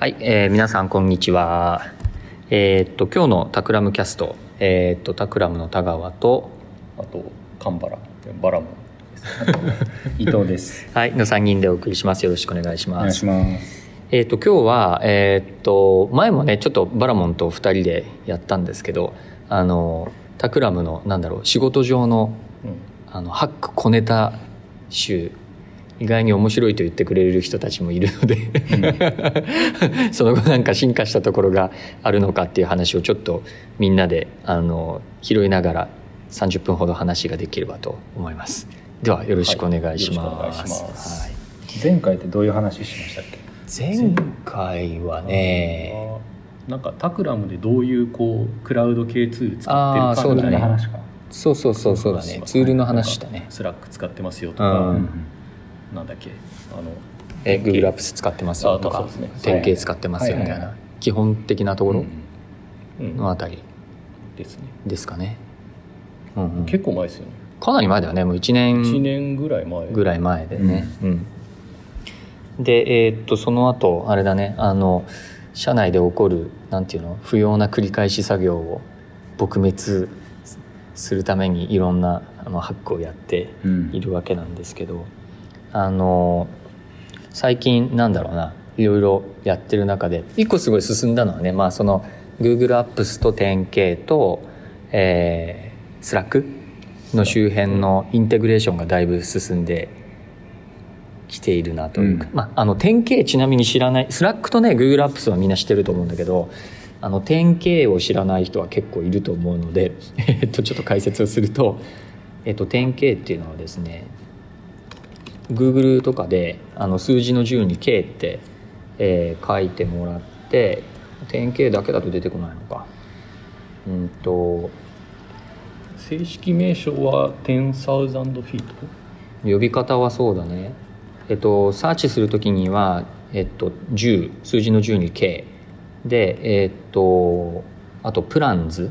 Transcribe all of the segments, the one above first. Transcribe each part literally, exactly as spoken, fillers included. はい、えー、皆さんこんにちは。えー、っと今日のタクラムキャスト、えー、っとタクラムの田川とあとカンバラバラム伊藤です。はい、のさんにんでお送りします。よろしくお願いします。お願いします。えー、っと今日はえー、っと前もねちょっとバラモンとふたりでやったんですけど、あのタクラムのなんだろう仕事上の、うん、あのハック小ネタ集。意外に面白いと言ってくれる人たちもいるので、うん、その後なんか進化したところがあるのかっていう話をちょっとみんなであの拾いながらさんじゅっぷんほど話ができればと思います。ではよろしくお願いします。はい、前回ってどういう話しましたっけ？前回はねなんかタクラムでどういうこうクラウド系ツール使ってるかみたいな話か。そうそうそうそうだね、ツールの話だね。スラック使ってますよとか、うん、なんだっけあのえ Google Apps 使ってますよとか、ね、典型使ってますよみたいな、はいはいはい、基本的なところのあたりですね、ですかね、うんうん、結構前ですよね。かなり前だよね。もういちねんいちねんぐらい前ぐらい前でね、うんうん、でえー、っとその後あれだね、あの社内で起こるなんていうの不要な繰り返し作業を撲滅するためにいろんなあのハックをやっているわけなんですけど、うん、あの最近なんだろうないろいろやってる中で一個すごい進んだのはね、まあ、その Google Apps と典型と、えー、Slack の周辺のインテグレーションがだいぶ進んできているなというか、うん、まあ、あの典型ちなみに知らない Slack とね Google Apps はみんな知ってると思うんだけど、あの典型を知らない人は結構いると思うのでえっとちょっと解説をすると、えっと典型っていうのはですねGoogle とかであの数字のじゅうに K って、えー、書いてもらって、典型だけだと出てこないのか、うんと正式名称は テンサウザンドフィート 呼び方はそうだね。えっとサーチするときには、えっと、じゅう数字のじゅうに K で、えっとあとプランズ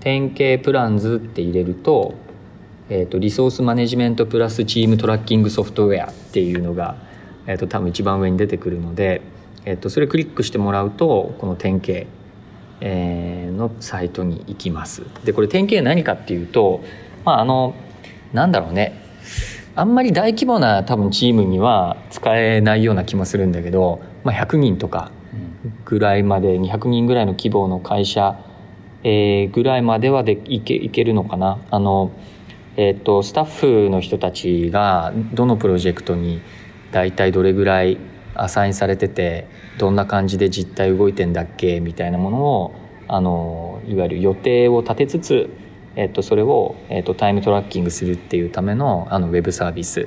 典型プランズって入れるとえー、とリソースマネジメントプラスチームトラッキングソフトウェアっていうのが、えー、と多分一番上に出てくるので、えー、とそれクリックしてもらうとこの典型、えー、のサイトに行きます。でこれ典型何かっていうと、まあ、あのなんだろうね、あんまり大規模な多分チームには使えないような気もするんだけど、まあ、ひゃくにんとかぐらいまでにひゃくにんぐらいの規模の会社、えー、ぐらいまではで い, けいけるのかな。あのえー、とスタッフの人たちがどのプロジェクトに大体どれぐらいアサインされてて、どんな感じで実態動いてんだっけみたいなものをあのいわゆる予定を立てつつ、えー、とそれを、えー、とタイムトラッキングするっていうため の, あのウェブサービス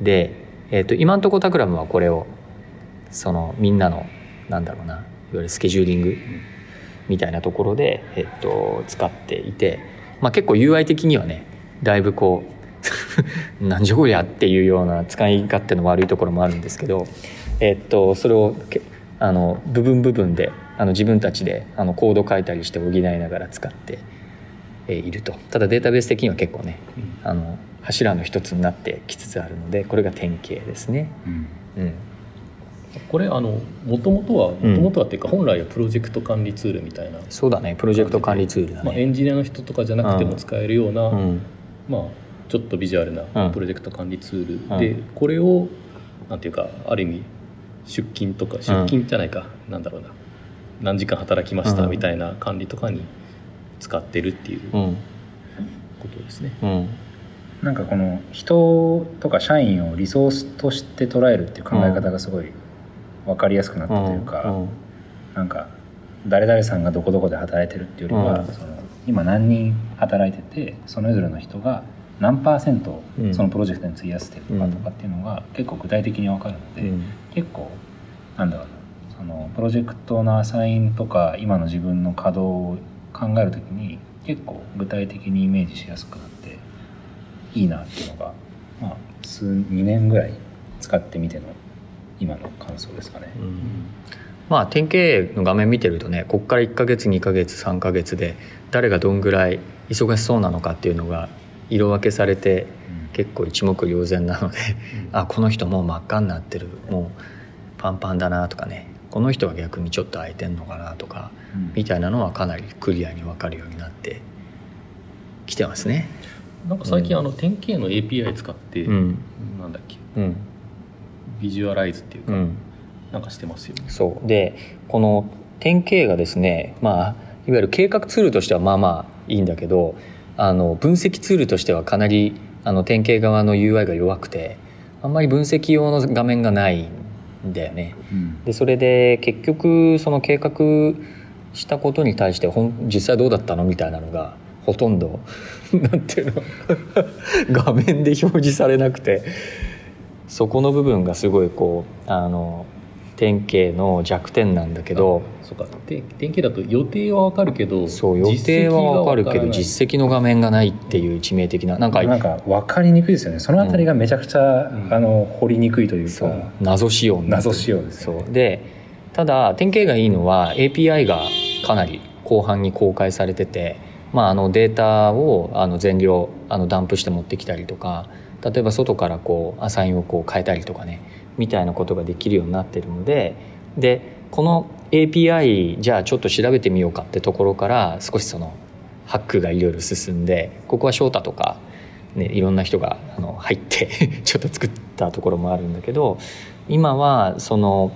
で、えー、と今のところタクラムはこれをそのみんなのなんだろうないわゆるスケジューリングみたいなところで、えー、と使っていて、まあ、結構 ユーアイ 的にはねだいぶこう何じゃこりゃっていうような使い勝手の悪いところもあるんですけど、えっとそれをあの部分部分であの自分たちであのコード書いたりして補いながら使っていると。ただデータベース的には結構ね、あの柱の一つになってきつつあるので、これが典型ですね、うんうん、これあの元々は元々はっていうか、うん、本来はプロジェクト管理ツールみたいな。そうだね、プロジェクト管理ツールだね、まあ、エンジニアの人とかじゃなくても使えるような、うんうん、まあ、ちょっとビジュアルなプロジェクト管理ツール、うん、でこれをなんていうかある意味出勤とか出勤じゃないか、うん、なんだろうな何時間働きましたみたいな管理とかに使ってるっていうことですね、うんうん、なんかこの人とか社員をリソースとして捉えるっていう考え方がすごい分かりやすくなったというか、うんうん、なんか誰々さんがどこどこで働いてるっていうよりは、うん、その今何人働いててそれぞれの人が何パーセントそのプロジェクトに費やしてるかとかっていうのが結構具体的に分かるので、うん、結構なんだろうな、そのプロジェクトのアサインとか今の自分の稼働を考えるときに結構具体的にイメージしやすくなっていいなっていうのが、まあ、数にねんぐらい使ってみての今の感想ですかね、うん。まあ、典型の画面見てるとね、ここからいっかげつにかげつさんかげつで誰がどんぐらい忙しそうなのかっていうのが色分けされて結構一目瞭然なので、うん、あこの人もう真っ赤になってる、もうパンパンだなとかね、この人は逆にちょっと空いてんのかなとか、うん、みたいなのはかなりクリアに分かるようになってきてますね。なんか最近あの点形の エーピーアイ 使って、うん、なんだっけ、うん、ビジュアライズっていうか、うん、なんかしてますよね。そうでこの点形がですね、まあ、いわゆる計画ツールとしてはまあまあいいんだけど、あの分析ツールとしてはかなりあの点形側の ユーアイ が弱くて、あんまり分析用の画面がないんだよね、うん、でそれで結局その計画したことに対して実際どうだったのみたいなのがほとんどなんていうの画面で表示されなくて、そこの部分がすごいこうあの典型の弱点なんだけど、そうか典型だと予定は分かるけど、そう予定は分かるけど実績の画面がないっていう致命的ななんかなんか分かりにくいですよね。そのあたりがめちゃくちゃ、うん、あの掘りにくいというか、そう謎仕様謎仕様ですよね。そうでただ典型がいいのは エーピーアイ がかなり後半に公開されてて、まあ、あのデータをあの全量あのダンプして持ってきたりとか、例えば外からこうアサインをこう変えたりとかねみたいなことができるようになっているので、でこの エーピーアイ じゃあちょっと調べてみようかってところから少しそのハックがいろいろ進んで、ここは翔太とか、ね、いろんな人があの入ってちょっと作ったところもあるんだけど、今はその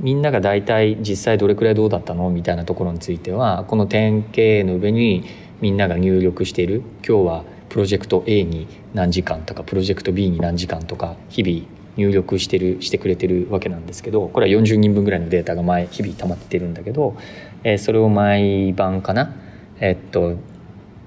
みんなが大体実際どれくらいどうだったのみたいなところについては、この点形の上にみんなが入力している今日はプロジェクト A に何時間とかプロジェクト B に何時間とか日々入力してるしてくれてるわけなんですけど、これはよんじゅうにんぶんぐらいのデータが毎日々溜まってるんだけど、えー、それを毎晩かな、えっと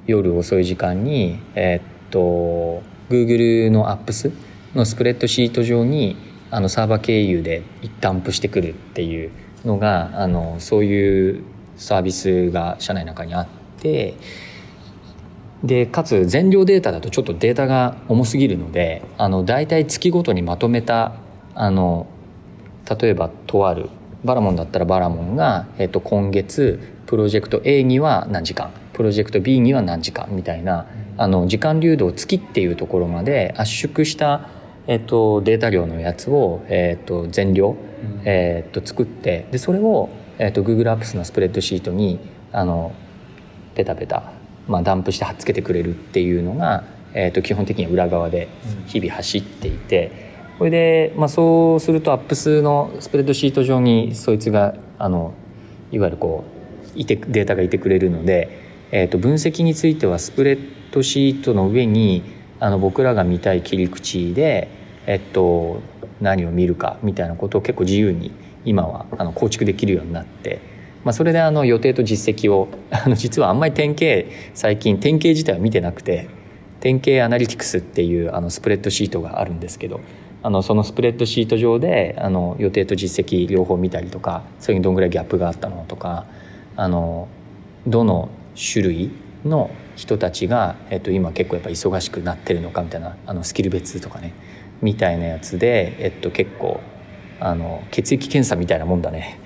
夜遅い時間にえっと Google の Apps のスプレッドシート上にあのサーバー経由で一旦アップしてくるっていうのが、あのそういうサービスが社内の中にあって、でかつ全量データだとちょっとデータが重すぎるので、あの大体月ごとにまとめたあの例えばとあるバラモンだったらバラモンが、えっと、今月プロジェクト A には何時間プロジェクト B には何時間みたいな、あの時間流動月っていうところまで圧縮した、えっと、データ量のやつを、えっと、全量、うんえっと、作って、でそれを、えっと、Google Apps のスプレッドシートにあのペタペタまあ、ダンプして貼っつけてくれるっていうのが、えー、と基本的には裏側で日々走っていて、うん、それで、まあ、そうするとアップスのスプレッドシート上にそいつがあのいわゆるこういてデータがいてくれるので、えー、と分析についてはスプレッドシートの上にあの僕らが見たい切り口で、えー、と何を見るかみたいなことを結構自由に今はあの構築できるようになって。まあ、それであの予定と実績をあの実はあんまり典型最近典型自体は見てなくて、典型アナリティクスっていうあのスプレッドシートがあるんですけど、あのそのスプレッドシート上であの予定と実績両方見たりとか、それにどんぐらいギャップがあったのとか、あのどの種類の人たちがえっと今結構やっぱ忙しくなってるのかみたいな、あのスキル別とかねみたいなやつで、えっと結構あの血液検査みたいなもんだね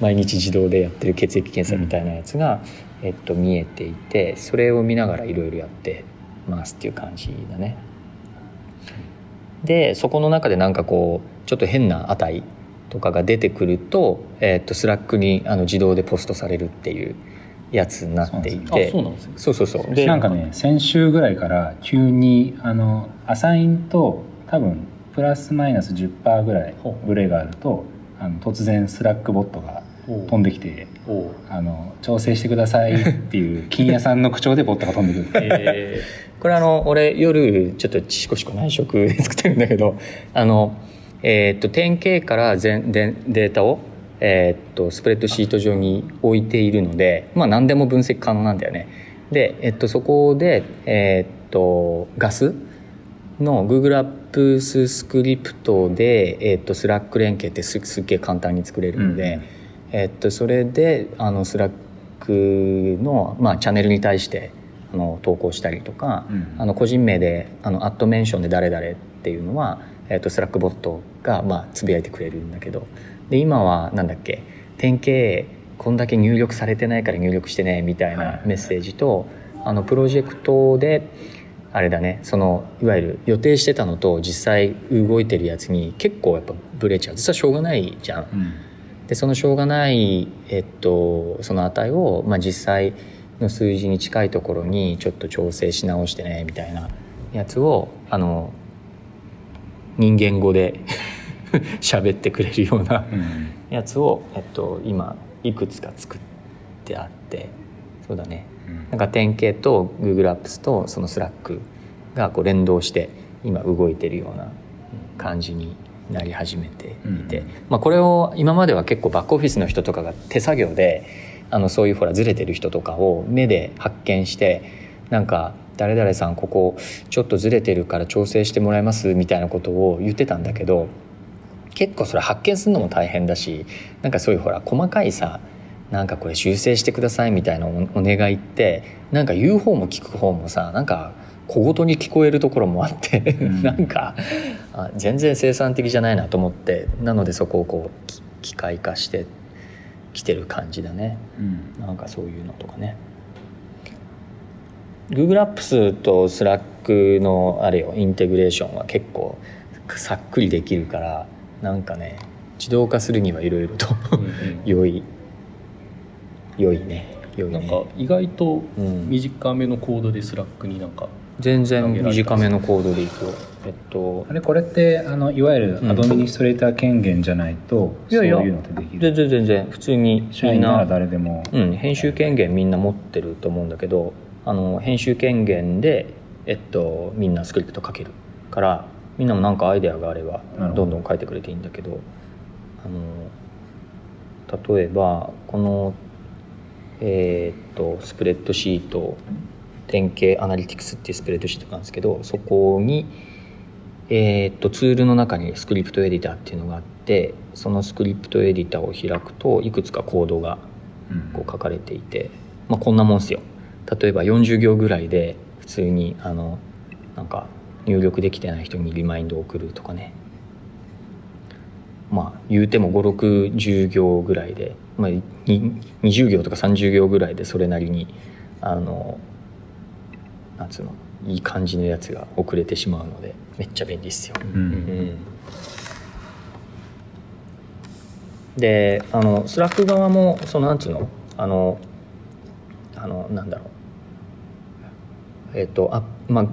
毎日自動でやってる血液検査みたいなやつが、うんえっと、見えていて、それを見ながらいろいろやってますっていう感じだね。でそこの中でなんかこうちょっと変な値とかが出てくると、えっと、スラックにあの自動でポストされるっていうやつになっていて、そうなんですね。そうそうそう。でなんかね先週ぐらいから急にあのアサインと多分プラスマイナス じゅっパーセント ぐらいブレがあるとあの突然スラックボットが飛んできて、あの調整してくださいっていう金屋さんの口調でボットが飛んでくるえー、これあの俺夜ちょっとシコシコ内職作ってるんだけど、あの、えー、っと点形から全データを、えー、っとスプレッドシート上に置いているので、まあ、何でも分析可能なんだよね。で、えっと、そこで、えー、っとガスの Google アップススクリプトで、えー、とスラック連携って す, すっげえ簡単に作れるので、うんえー、とそれであのスラックの、まあ、チャンネルに対してあの投稿したりとか、うん、あの個人名であのアットメンションで誰々っていうのは、えー、とスラックボットが、まあ、つぶやいてくれるんだけど、で今はなんだっけ典型こんだけ入力されてないから入力してねみたいなメッセージと、あのプロジェクトであれだね、そのいわゆる予定してたのと実際動いてるやつに結構やっぱブレちゃう。実はしょうがないじゃん、うん、でそのしょうがない、えっと、その値を、まあ、実際の数字に近いところにちょっと調整し直してねみたいなやつをあの人間語で喋ってくれるようなやつを、えっと、今いくつか作ってあってそうだね、うん、なんか典型と Google Apps とその Slack がこう連動して今動いてるような感じになり始めていて、うんまあ、これを今までは結構バックオフィスの人とかが手作業であのそういうほらずれてる人とかを目で発見してなんか誰々さんここちょっとずれてるから調整してもらえますみたいなことを言ってたんだけど結構それ発見するのも大変だしなんかそういうほら細かいさなんかこれ修正してくださいみたいな お, お願いってなんか言う方も聞く方もさなんか小言に聞こえるところもあってなんかあ全然生産的じゃないなと思ってなのでそこをこう機械化してきてる感じだね、うん、なんかそういうのとかね Google Apps と Slack のあれよインテグレーションは結構さっくりできるからなんかね自動化するにはいろいろと良い良いね良いねなんか意外と短めのコードで Slack になんか全然短めのコードでいくよ、えっと、あれこれってあのいわゆるアドミニストレーター権限じゃないと、うん、そういうのってできるいやいや全然全然普通に社員なら誰でも、うん、編集権限みんな持ってると思うんだけどあの編集権限で、えっと、みんなスクリプト書けるからみんなもなんかアイデアがあればどんどん書いてくれていいんだけどあの例えばこの、えー、っとスプレッドシート典型アナリティクスっていうスプレッドシートなんですけどそこに、えー、っとツールの中にスクリプトエディターっていうのがあってそのスクリプトエディターを開くといくつかコードがこう書かれていて、まあ、こんなもんですよ例えばよんじゅうぎょうぐらいで普通にあのなんか入力できてない人にリマインドを送るとかねまあ言うてもごじゅうろくじゅうぎょうぐらいで、まあ、にじゅうぎょうとかさんじゅうぎょうぐらいでそれなりにあのなんつうのいい感じのやつが遅れてしまうのでめっちゃ便利っすよ、うんうん、であの Slack 側もそのなんつうのあのあのなんだろうえっとあまあ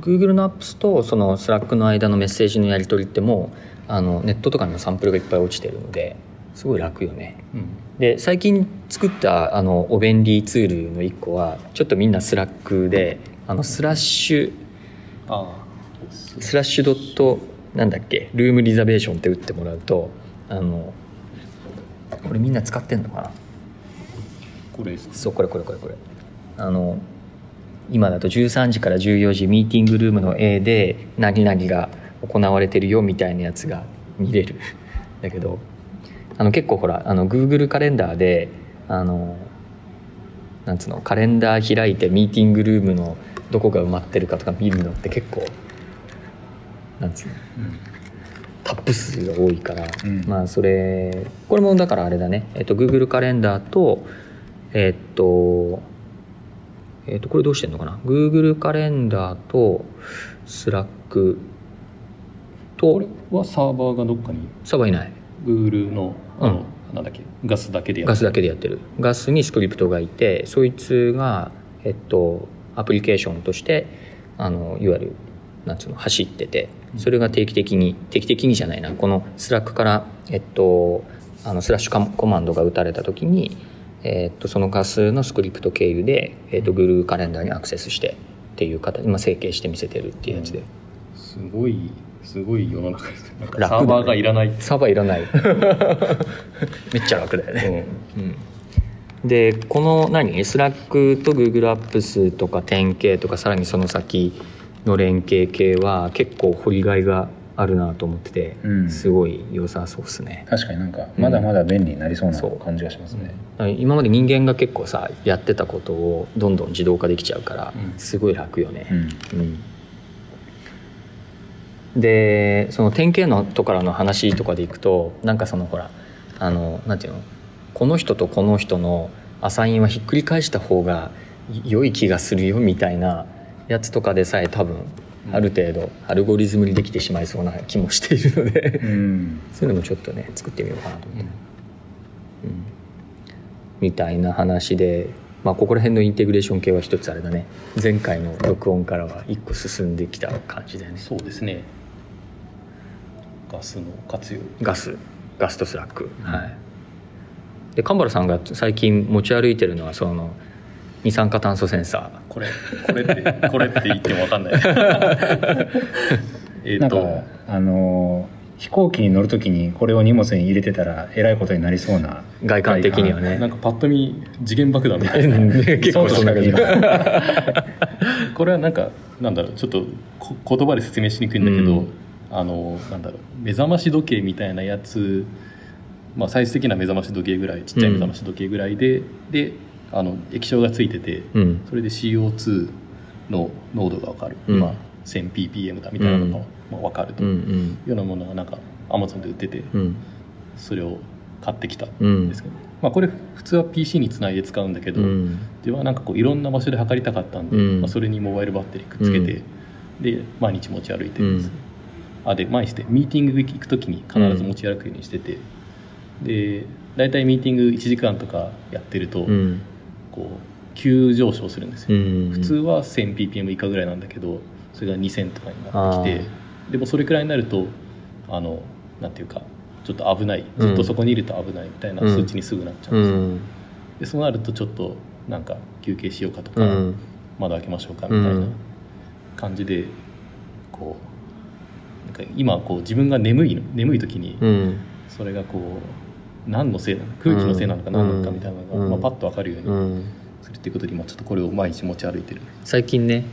Google の Apps とその Slack の間のメッセージのやり取りってもあのネットとかにもサンプルがいっぱい落ちてるのですごい楽よね、うん、で最近作ったあのお便利ツールのいっこはちょっとみんな Slack であのスラッシュあースラッシュドットなんだっけルームリザベーションって打ってもらうとあのこれみんな使ってんのかなこれですかそうこれこれこれこれあの今だとじゅうさんじからじゅうよじミーティングルームの A で何々が行われてるよみたいなやつが見れるだけどあの結構ほらあの Google カレンダーであのなんつうのカレンダー開いてミーティングルームのどこが埋まってるかとか見るのって結構なんつうの、うん、タップ数が多いから、うん、まあそれこれもだからあれだね、えっと、Google カレンダーとえっとえっとこれどうしてんのかな Google カレンダーと Slack とこれはサーバーがどっかにサーバーいない Google の、うんなんだっけガスだけでやってるガスだけでやってるガスにスクリプトがいてそいつが、えっと、アプリケーションとしてあのいわゆるなんつうの走っててそれが定期的に定期的にじゃないなこのスラックから、えっと、あのスラッシュコマンドが打たれた時に、えっと、そのガスのスクリプト経由で、えっと、Google カレンダーにアクセスしてっていう形今整形して見せてるっていうやつで、うん、すごいすごい世の中ですなんかサーバーがいらない、ね、サーバーいらないめっちゃ楽だよね、うんうん、でこの何 Slack と Google Apps とか典型とかさらにその先の連携系は結構掘りがいがあるなと思ってて、うん、すごい良さそうですね確かになんかまだまだ便利になりそうな感じがしますね、うん、今まで人間が結構さやってたことをどんどん自動化できちゃうから、うん、すごい楽よね、うんうんでその典型のところの話とかでいくとなんかそのほらあのなんていうのこの人とこの人のアサインはひっくり返した方が良い気がするよみたいなやつとかでさえ多分ある程度アルゴリズムにできてしまいそうな気もしているので、うん、そういうのもちょっとね作ってみようかなと思って、うん、みたいな話で、まあ、ここら辺のインテグレーション系は一つあれだね、前回の録音からは一個進んできた感じだよね。そうですね、ガスの活用、ガスガスとスラック、うん、はい。で神原さんが最近持ち歩いてるのはその二酸化炭素センサー、これこれってこれって言っても分かんないえっとなんかあの飛行機に乗るときにこれを荷物に入れてたらえらいことになりそうな、外観的にはね、なんかパッと見時限爆弾みたいな結構そんな感じこれはなんかなんだろう、ちょっと言葉で説明しにくいんだけど、うん、あのなんだろう、目覚まし時計みたいなやつ、まあ、サイズ的な目覚まし時計ぐらい、ちっちゃい目覚まし時計ぐらいで、うん、であの液晶がついてて、うん、それで シーオーツー の濃度が分かる、うん、まあ、せんピーピーエム だみたいなのが、まあ、分かるというようなものがなんか Amazon で売ってて、うん、それを買ってきたんですけど、うん、まあ、これ普通は ピーシー につないで使うんだけど、うん、ではなんかこういろんな場所で測りたかったんで、うん、まあ、それにモバイルバッテリーくっつけて、うん、で毎日持ち歩いてるんです、うん、あで前にしてミーティング行くときに必ず持ち歩くようにしてて、うん、で大体ミーティングいちじかんとかやってると、うん、こう急上昇するんですよ、うんうん、普通は せんピーピーエム 以下ぐらいなんだけど、それがにせんとかになってきて、でもそれくらいになるとあのなんていうかちょっと危ない、ずっとそこにいると危ないみたいな数値にすぐなっちゃうんですよ、うんうん、でそうなるとちょっとなんか休憩しようかとか、うん、窓開けましょうかみたいな感じでこう今こう自分が眠いの眠い時にそれがこう何のせいなの、空気のせいなのか何なのかみたいなのがまあパッと分かるようにするっていうことで、今ちょっとこれを毎日持ち歩いてる。最近ね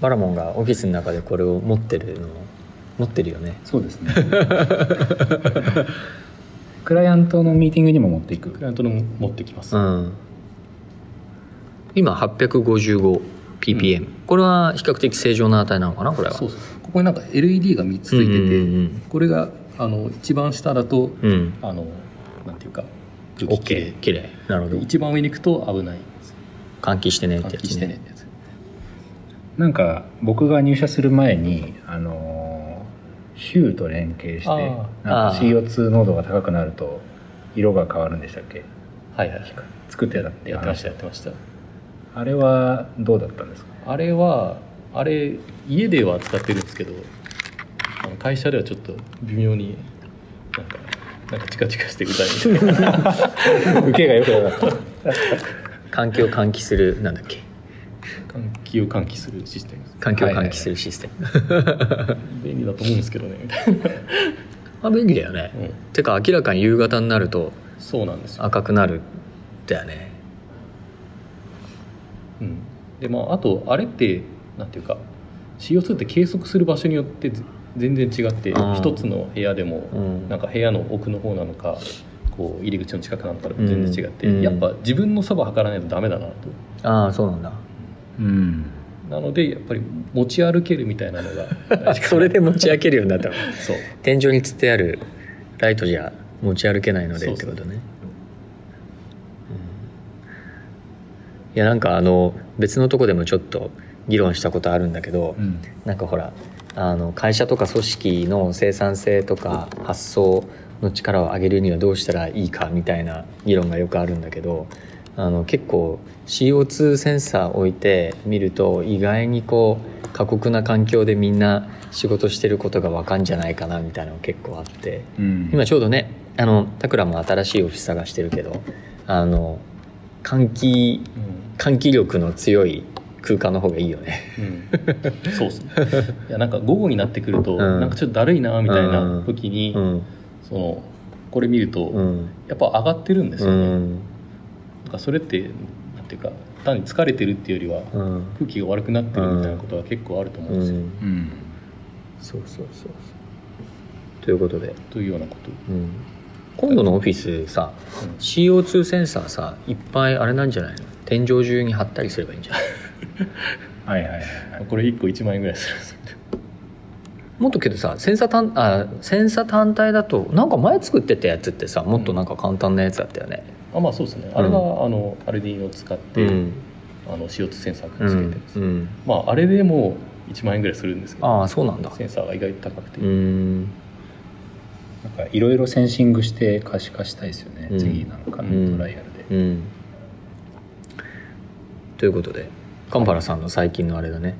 バラモンがオフィスの中でこれを持ってるの持ってるよね。そうですねクライアントのミーティングにも持っていく、クライアントの持ってきます、うん、今 はっぴゃくごじゅうごピーピーエム、うん、これは比較的正常な値なのかな。これはそうそう、ここになんか エルイーディー がみっつついてて、うんうんうん、これがあの一番下だと、うん、あのなんていうか空気きれい、きれい、なるほど、一番上に行くと危ない、換気してねってやつね。なんか僕が入社する前にあのヒューと連携してなんか シーオーツー 濃度が高くなると色が変わるんでしたっけ。はいはい、作ってたってやってました、やってました。あれはどうだったんですか。あれはあれ家では使ってるんですけど、あの会社ではちょっと微妙になんかなんかチカチカしてうたいみたいな受けが良くなかった環境を喚起するなんだっけ、環境を喚起するシステム、環境を喚起するシステム、はい、便利だと思うんですけどねみたいなあ便利だよね、うん、てか明らかに夕方になるとそうなんですよ、赤くなるだよね。うん、でまああとあれってなんていうか シーオーツー って計測する場所によって全然違って、一つの部屋でも、うん、なんか部屋の奥の方なのかこう入り口の近くなのかでも全然違って、うん、やっぱ自分のそば測らないとダメだなと。ああそうなんだ、うん、なのでやっぱり持ち歩けるみたいなのがそれで持ち歩けるようになったそう、天井につってあるライトじゃ持ち歩けないのでってことね。いやなんかあの別のとこでもちょっと議論したことあるんだけど、うん、なんかほらあの会社とか組織の生産性とか発想の力を上げるにはどうしたらいいかみたいな議論がよくあるんだけど、あの結構 シーオーツー センサー置いてみると意外にこう過酷な環境でみんな仕事してることが分かんじゃないかなみたいなの結構あって、うん、今ちょうどねあのタクラも新しいオフィス探してるけど、あの換気、うん換気力の強い空間の方がいいよね、うん、そうですね。いやなんか午後になってくると、うん、なんかちょっとだるいなみたいな時に、うん、そのこれ見ると、うん、やっぱ上がってるんですよね、うん、なんかそれってなんていうか単に疲れてるっていうよりは、うん、空気が悪くなってるみたいなことは結構あると思うんですよ、うんうん、そうそうそうということでというようなこと、うん、今度のオフィスさ、うん、シーオーツー センサーさいっぱいあれなんじゃないの、天井中に貼ったりすればいいんじゃないはいはいはい、はい、これいっこいちまん円ぐらいするんですよもっとけどさ、センサー単あセンサー単体だとなんか前作ってたやつってさもっとなんか簡単なやつだったよね、うん、あまあそうですね、うん、あれはあのアルディンを使って、うん、あの シーオーツー センサーくっつけてます、うんうん、まああれでもいちまん円ぐらいするんですけど、ああそうなんだ、センサーが意外と高くて、うーんなんかいろいろセンシングして可視化したいですよね、うん、次なんかのトライアルで、うんうんということで、神原さんの最近のあれだね。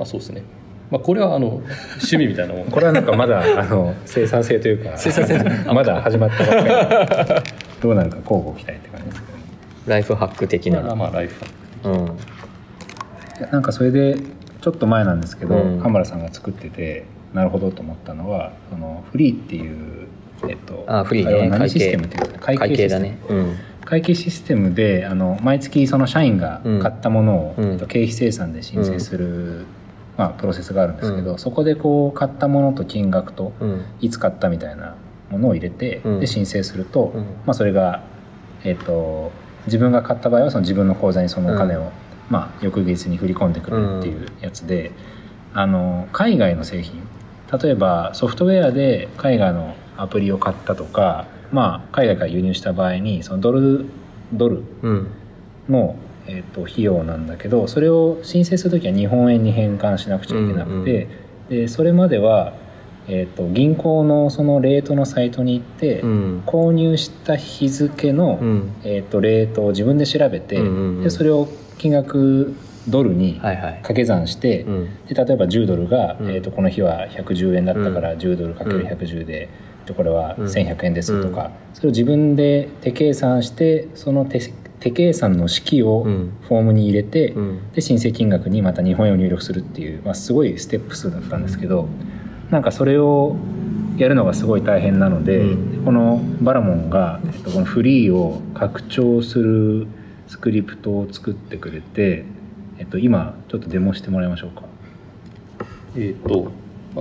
あ、そうですね。まあ、これはあの趣味みたいなもん。これはなんかまだあの生産性というか生産性まだ始まったばっかりどうなるか交互期待って感じですけど、ね、ライフハック的な。まあまあライフハック。うん。なんかそれでちょっと前なんですけど、うん、神原さんが作っててなるほどと思ったのは、そのフリーっていうえっとあフリーね、あれは何システムっていうんですか、会計、会計だね。うん。会計システムであの毎月その社員が買ったものを、うん、経費精算で申請する、うんまあ、プロセスがあるんですけど、うん、そこでこう買ったものと金額と、うん、いつ買ったみたいなものを入れて、うん、で申請すると、うんまあ、それが、えーと、自分が買った場合はその自分の口座にそのお金を、うんまあ、翌月に振り込んでくれるっていうやつで、うん、あの海外の製品、例えばソフトウェアで海外のアプリを買ったとか、まあ、海外から輸入した場合にそのドル、ドルの、うんえー、と費用なんだけど、それを申請するときは日本円に変換しなくちゃいけなくて、うんうん、でそれまでは、えー、と銀行のそのレートのサイトに行って、うん、購入した日付の、うんえー、とレートを自分で調べて、うんうんうん、でそれを金額ドルに掛け算して、はいはいうん、で例えばじゅうドルが、うんえー、とこの日はひゃくじゅうえんだったからじゅうドル ×ひゃくじゅう で、うんこれはせんひゃくえんですとか、うん、それを自分で手計算して、その 手, 手計算の式をフォームに入れて、うん、で申請金額にまた日本円を入力するっていう、まあ、すごいステップ数だったんですけど、なんかそれをやるのがすごい大変なので、うん、このバラモンがこのフリーを拡張するスクリプトを作ってくれて、えっと、今ちょっとデモしてもらいましょうか。えっと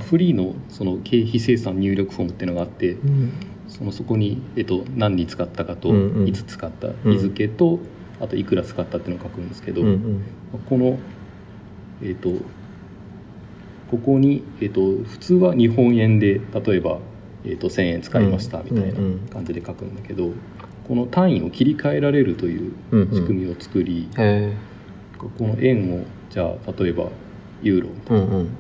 フリー の, その経費精算入力フォームっていうのがあって、うん、そ, のそこに、えっと、何に使ったかと、うんうん、いつ使った日付と、うん、あといくら使ったっていうのを書くんですけど、うんうん、この、えっと、ここに、えっと、普通は日本円で例えば、えっと、せんえん使いましたみたいな感じで書くんだけど、うんうんうん、この単位を切り替えられるという仕組みを作り、うんうん、この円をじゃあ例えばユーロみたいな、うんうん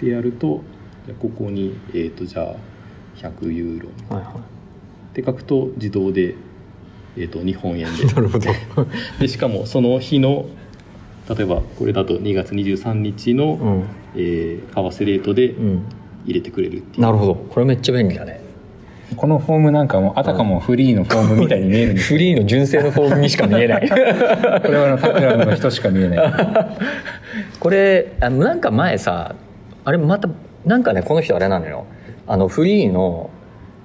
でやると、じゃここに、えー、とじゃあひゃくユーロって、はいはい、書くと自動で、えー、と日本円でなるほどでしかもその日の例えばこれだとにがつにじゅうさんにちの、うんえー、為替レートで入れてくれるっていう、うん、なるほど、これめっちゃ便利だね。このフォームなんかもあたかもフリーのフォームみたいに見えるんですフリーの純正のフォームにしか見えないこれはタクラムの人しか見えないこれあのなんか前さあれまたなんかね、この人あれなのよ、あのフリー の,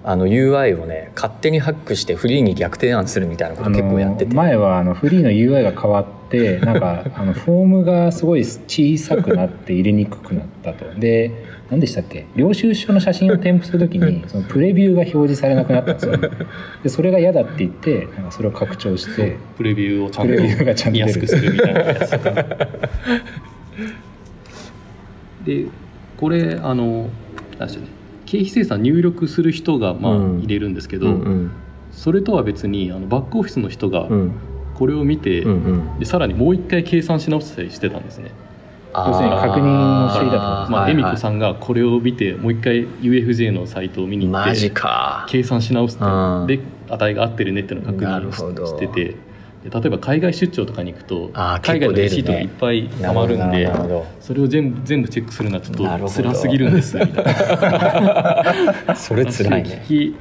あの ユーアイ をね勝手にハックしてフリーに逆提案するみたいなこと結構やってて、前はあのフリーの ユーアイ が変わってなんかあのフォームがすごい小さくなって入れにくくなったと。で何でしたっけ、領収書の写真を添付するときにそのプレビューが表示されなくなったんですよ。でそれが嫌だって言ってなんかそれを拡張してプレビューをちゃんと見やすくするみたいなやつとかでこれあのなんでしょうね、経費精算入力する人がまあ入れるんですけど、うんうん、それとは別にあのバックオフィスの人がこれを見て、うんうん、でさらにもう一回計算し直したりしてたんですね。要するに確認の処理だと、まあ、恵美子さんがこれを見てもう一回 ユーエフジェー のサイトを見に行って計算し直すってで値が合ってるねっていうのを確認してて、例えば海外出張とかに行くと海外のレシートがいっぱいたまるんで、る、ね、それを全 部, 全部チェックするのはちょっと辛すぎるんですみたいなそれ辛いね。い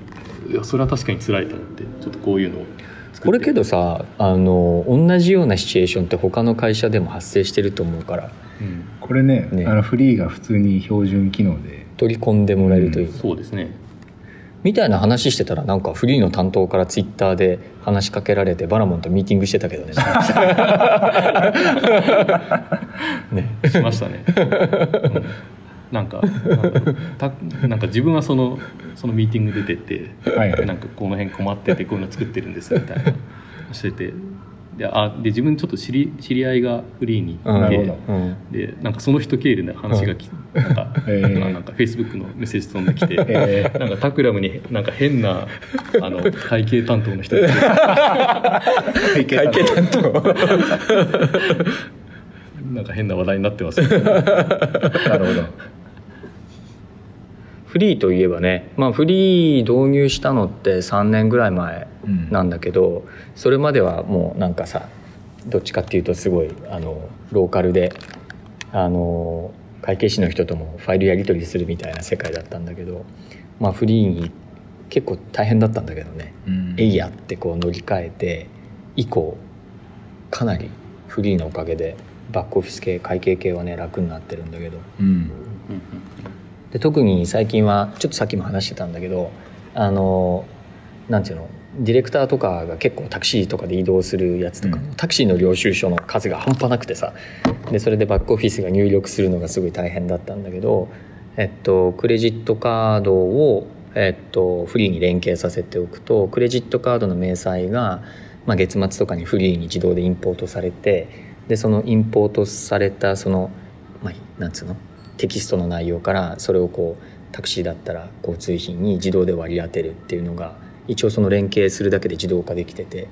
やそれは確かに辛いと思って、ちょっとこういうのをこれけどさ、あの同じようなシチュエーションって他の会社でも発生してると思うから、うん、これ ね, ねあのフリーが普通に標準機能で取り込んでもらえるという、うん、そうですねみたいな話してたら、なんかフリーの担当からツイッターで話しかけられてバラモンとミーティングしてたけどねねしましたね、うん、なんかたなんか自分はそのそのミーティング出てって、はいはい、なんかこの辺困っててこういうの作ってるんですみたいなしてて、であで自分ちょっと知り知り合いがフリーにいて、うん、でなんかその人経由で話がき、うん、なんか、えー、なんか Facebook のメッセージ飛んできて、えー、なんかタクラムになんか変なあの会計担当の人会計担当なんか変な話題になってますなるほど。フリーといえばね、まあ、フリー導入したのってさんねんぐらい前なんだけど、うん、それまではもうなんかさどっちかっていうとすごいあのローカルであの会計士の人ともファイルやり取りするみたいな世界だったんだけど、まあ、フリーに結構大変だったんだけどね、うん、エイヤってこう乗り換えて以降かなりフリーのおかげでバックオフィス系会計系はね楽になってるんだけど、うん、で特に最近はちょっとさっきも話してたんだけどあのなんていうのディレクターとかが結構タクシーとかで移動するやつとか、うん、タクシーの領収書の数が半端なくてさでそれでバックオフィスが入力するのがすごい大変だったんだけど、えっと、クレジットカードを、えっと、フリーに連携させておくとクレジットカードの明細が、まあ、月末とかにフリーに自動でインポートされてでそのインポートされたその、まあ、なんつうのテキストの内容からそれをこうタクシーだったら交通費に自動で割り当てるっていうのが一応その連携するだけで自動化できてて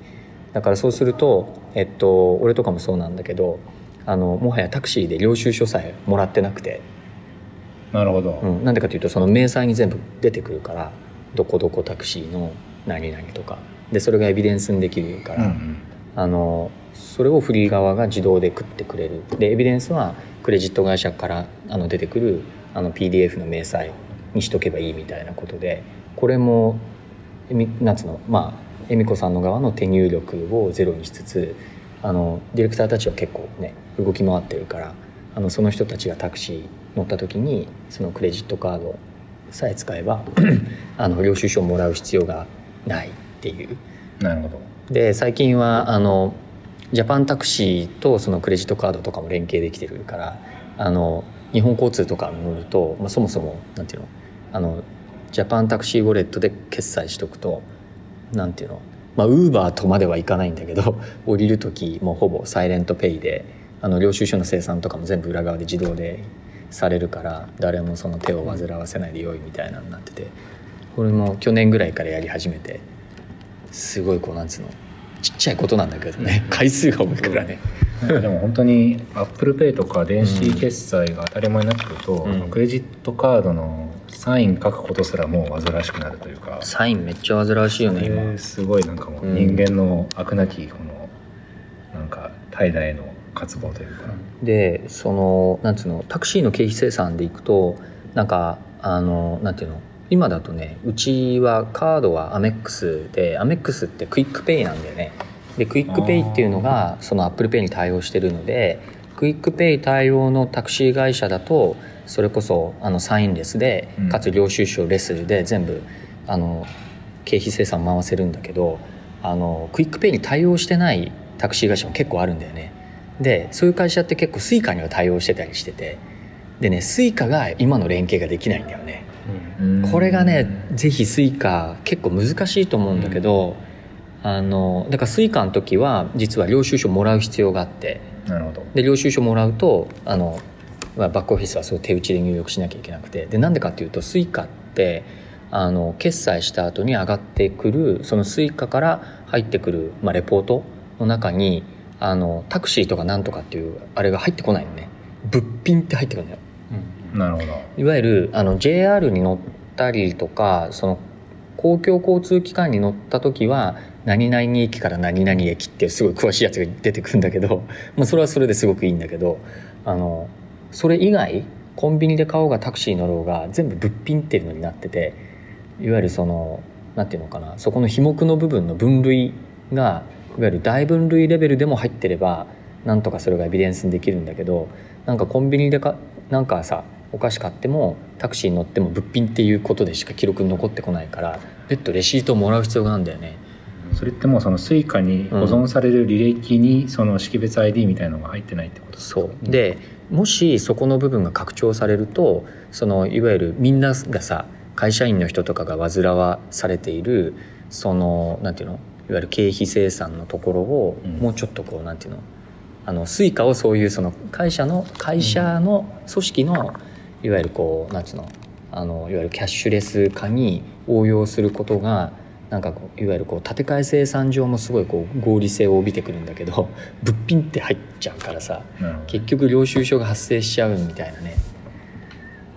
だからそうすると、えっと、俺とかもそうなんだけどあのもはやタクシーで領収書さえもらってなくてなるほど、うん、なんでかというとその明細に全部出てくるからどこどこタクシーの何々とかでそれがエビデンスにできるから、うんうん、あのそれをフリー側が自動で食ってくれるでエビデンスはクレジット会社からあの出てくるあの ピーディーエフ の明細にしとけばいいみたいなことでこれもなんつうのまあ恵美子さんの側の手入力をゼロにしつつあのディレクターたちは結構ね動き回ってるからあのその人たちがタクシー乗った時にそのクレジットカードさえ使えばあの領収書をもらう必要がないっていうなるほどで最近はあのジャパンタクシーとそのクレジットカードとかも連携できてるからあの日本交通とか乗ると、まあ、そもそもなんていうのあのジャパンタクシーウォレットで決済しとくとなんていうのまあウーバーとまではいかないんだけど降りる時もうほぼサイレントペイであの領収書の精算とかも全部裏側で自動でされるから誰もその手を煩わせないでよいみたいなになっててこれも去年ぐらいからやり始めてすごいこうなんつうのちっちゃいことなんだけどね回数が多いからねでも本当に Apple Pay とか電子決済が当たり前になってくると、うん、クレジットカードのサイン書くことすらもう煩わしくなるというかサインめっちゃ煩わしいよね今すごいなんかもう人間の飽くなきこのなんか怠惰への渇望というか、うん、でそのなんつうのタクシーの経費精算でいくとなんかあのなんていうの今だとねうちはカードはアメックスでアメックスってクイックペイなんだよねでクイックペイっていうのがそのアップルペイに対応してるのでクイックペイ対応のタクシー会社だとそれこそあのサインレスでかつ領収書レスで全部あの経費精算回せるんだけどあのクイックペイに対応してないタクシー会社も結構あるんだよねでそういう会社って結構スイカには対応してたりしててでねスイカが今の連携ができないんだよね、うん、これがねぜひスイカ結構難しいと思うんだけど、うん、あのだからスイカの時は実は領収書もらう必要があってなるほどで領収書もらうとあのバックオフィスはそう手打ちで入力しなきゃいけなくてでなんでかっていうとスイカってあの決済した後に上がってくるそのスイカから入ってくる、まあ、レポートの中にあのタクシーとかなんとかっていうあれが入ってこないのね物品って入ってくるんだよ、うん、なるほどいわゆるあの ジェイアール に乗ったりとかその公共交通機関に乗った時は何々駅から何々駅ってすごい詳しいやつが出てくるんだけど、まあ、それはそれですごくいいんだけどあのそれ以外コンビニで買おうがタクシー乗ろうが全部物品っていうのになってていわゆるそのなんていうのかなそこの被目の部分の分類がいわゆる大分類レベルでも入ってればなんとかそれがエビデンスにできるんだけどなんかコンビニでかなんかさお菓子買ってもタクシー乗っても物品っていうことでしか記録に残ってこないから別途レシートをもらう必要があるんだよねそれってもうその Suica に保存される履歴にその識別 アイディー みたいなのが入ってないってことですか、うん、そうでもしそこの部分が拡張されるとそのいわゆるみんながさ会社員の人とかが煩わされているそのなんていうのいわゆる経費精算のところを、うん、もうちょっとこうなんていうのあの Suica をそういうその会社の会社の組織の、うん、いわゆるこうなんていうのあのいわゆるキャッシュレス化に応用することがなんかこういわゆるこう建て替え生産上もすごいこう合理性を帯びてくるんだけど物品って入っちゃうからさ、うん、結局領収書が発生しちゃうみたいなね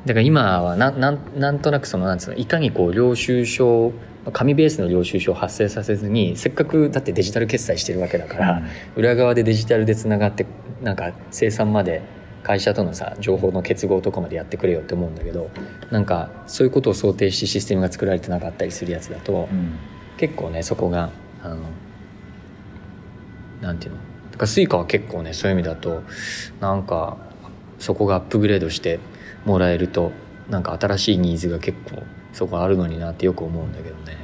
だから今は な, な, なんとなくそのなんつうのいかにこう領収書紙ベースの領収書を発生させずに、せっかくだってデジタル決済してるわけだから、うん、裏側でデジタルでつながってなんか生産まで会社とのさ情報の結合とかまでやってくれよって思うんだけど、なんかそういうことを想定してシステムが作られてなかったりするやつだと、うん、結構ねそこがあのなんていうのだからスイカは結構ねそういう意味だとなんかそこがアップグレードしてもらえるとなんか新しいニーズが結構そこあるのになってよく思うんだけどね、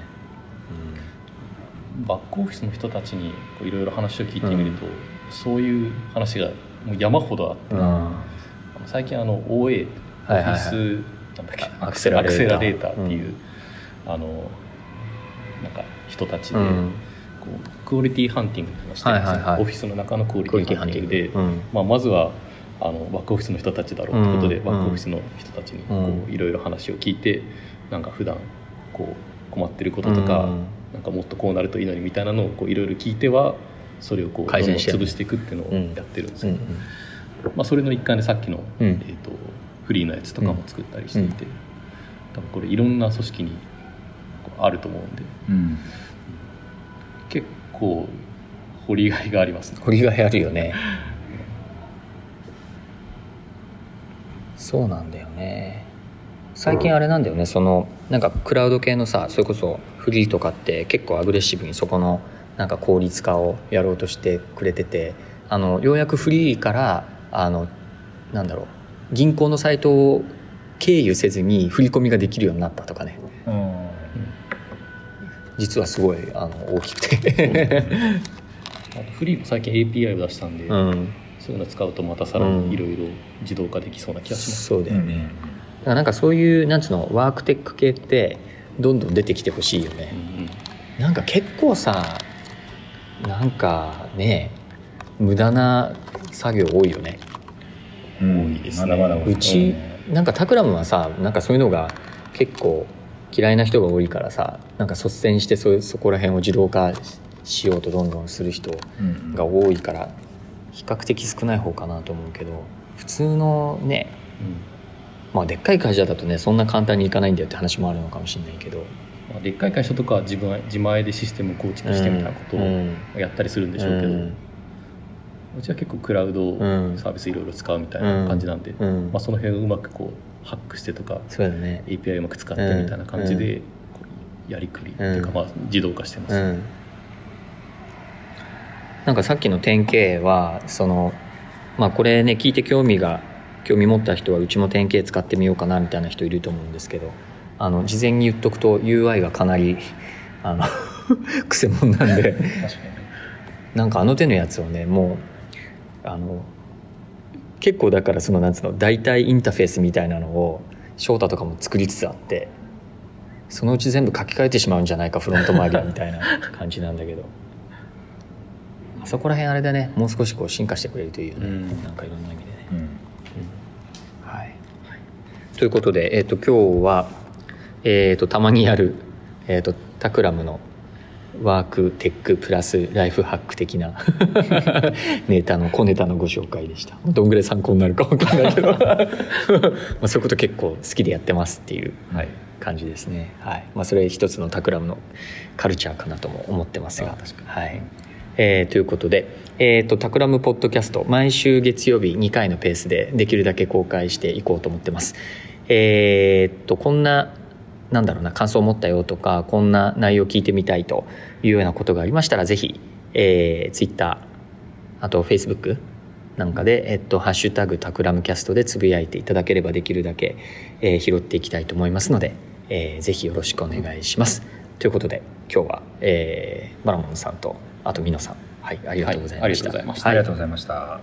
うん、バックオフィスの人たちにいろいろ話を聞いてみると、うん、そういう話がもう山ほどあって、うん、最近あの オーエー オフィス、はいはいはい、なんだっけアクセラレーターっていう、うん、あのなんか人たちで、うん、こうクオリティハンティングっていうのをしてるんですよ、はいはいはい、オフィスの中のクオリティハンティングで、うんまあ、まずはあのバックオフィスの人たちだろうということで、うん、バックオフィスの人たちにいろいろ話を聞いて、うん、なんか普段こう困ってることとか、うん、なんかもっとこうなるといいのにみたいなのをいろいろ聞いてはそれをこうどんどん潰していくっていうのをやってるんですけど、うんまあ、それの一環でさっきの、うんえー、とフリーのやつとかも作ったりしていて、うん、多分これいろんな組織にあると思うんで、うん、結構掘りがいがありますね。掘りがいあるよねそうなんだよね。最近あれなんだよね、そのなんかクラウド系のさ、それこそフリーとかって結構アグレッシブにそこのなんか効率化をやろうとしてくれてて、あのようやくフリーからあのなんだろう銀行のサイトを経由せずに振り込みができるようになったとかね、うん、実はすごいあの大きくてフリーも最近 エーピーアイ を出したんで、うんそういうの使うとまたさらにいろいろ自動化できそうな気がします、うん、そうだよね。だからなんかそういうなんつうのワークテック系ってどんどん出てきてほしいよね、うん、なんか結構さなんかね無駄な作業多いよね、うん、多いですね。まだまだ多い。うちなんかタクラムはさなんかそういうのが結構嫌いな人が多いからさ、なんか率先して そ, そこら辺を自動化しようとどんどんする人が多いから、うんうん比較的少ない方かなと思うけど、普通のね、うんまあ、でっかい会社だとねそんな簡単にいかないんだよって話もあるのかもしれないけど、まあ、でっかい会社とかは自分自前でシステムを構築してみたいなことをやったりするんでしょうけど、うん、うちは結構クラウドサービスいろいろ使うみたいな感じなんで、うんうんまあ、その辺をうまくこうハックしてとか、そうだね、エーピーアイ うまく使ってみたいな感じでやりくりっていうか、まあ、自動化してます、うんうんなんかさっきの典型はその、まあ、これね聞いて興味が興味持った人はうちも典型使ってみようかなみたいな人いると思うんですけど、あの事前に言っとくと ユーアイ がかなりあのクセモンなんでなんかあの手のやつをねもうあの結構だからそのなんつうの代替インターフェースみたいなのを翔太とかも作りつつあって、そのうち全部書き換えてしまうんじゃないかフロント周りはみたいな感じなんだけどそこら辺あれだね、もう少しこう進化してくれるといいよね、うん、なんかいろんな意味でね、うんうんはいはい、ということで、えー、と今日は、えー、とたまにやる、えー、とタクラムのワークテックプラスライフハック的なネタの小ネタのご紹介でした。どんぐらい参考になるか分からないけど、まあ、そういうこと結構好きでやってますっていう感じですね、はいはいまあ、それ一つのタクラムのカルチャーかなとも思ってますが、確かに、はいえー、ということで、えーと、タクラムポッドキャスト毎週月曜日にかいのペースでできるだけ公開していこうと思ってます、えーと、こんななんだろうな感想を持ったよとかこんな内容を聞いてみたいというようなことがありましたらぜひ、えー、Twitter あと Facebook なんかで、えーと、ハッシュタグタクラムキャストでつぶやいていただければできるだけ、えー、拾っていきたいと思いますので、えー、ぜひよろしくお願いしますということで今日は、えー、バラモンさんとあとミノさん、はい、ありがとうございました。ありがとうございました。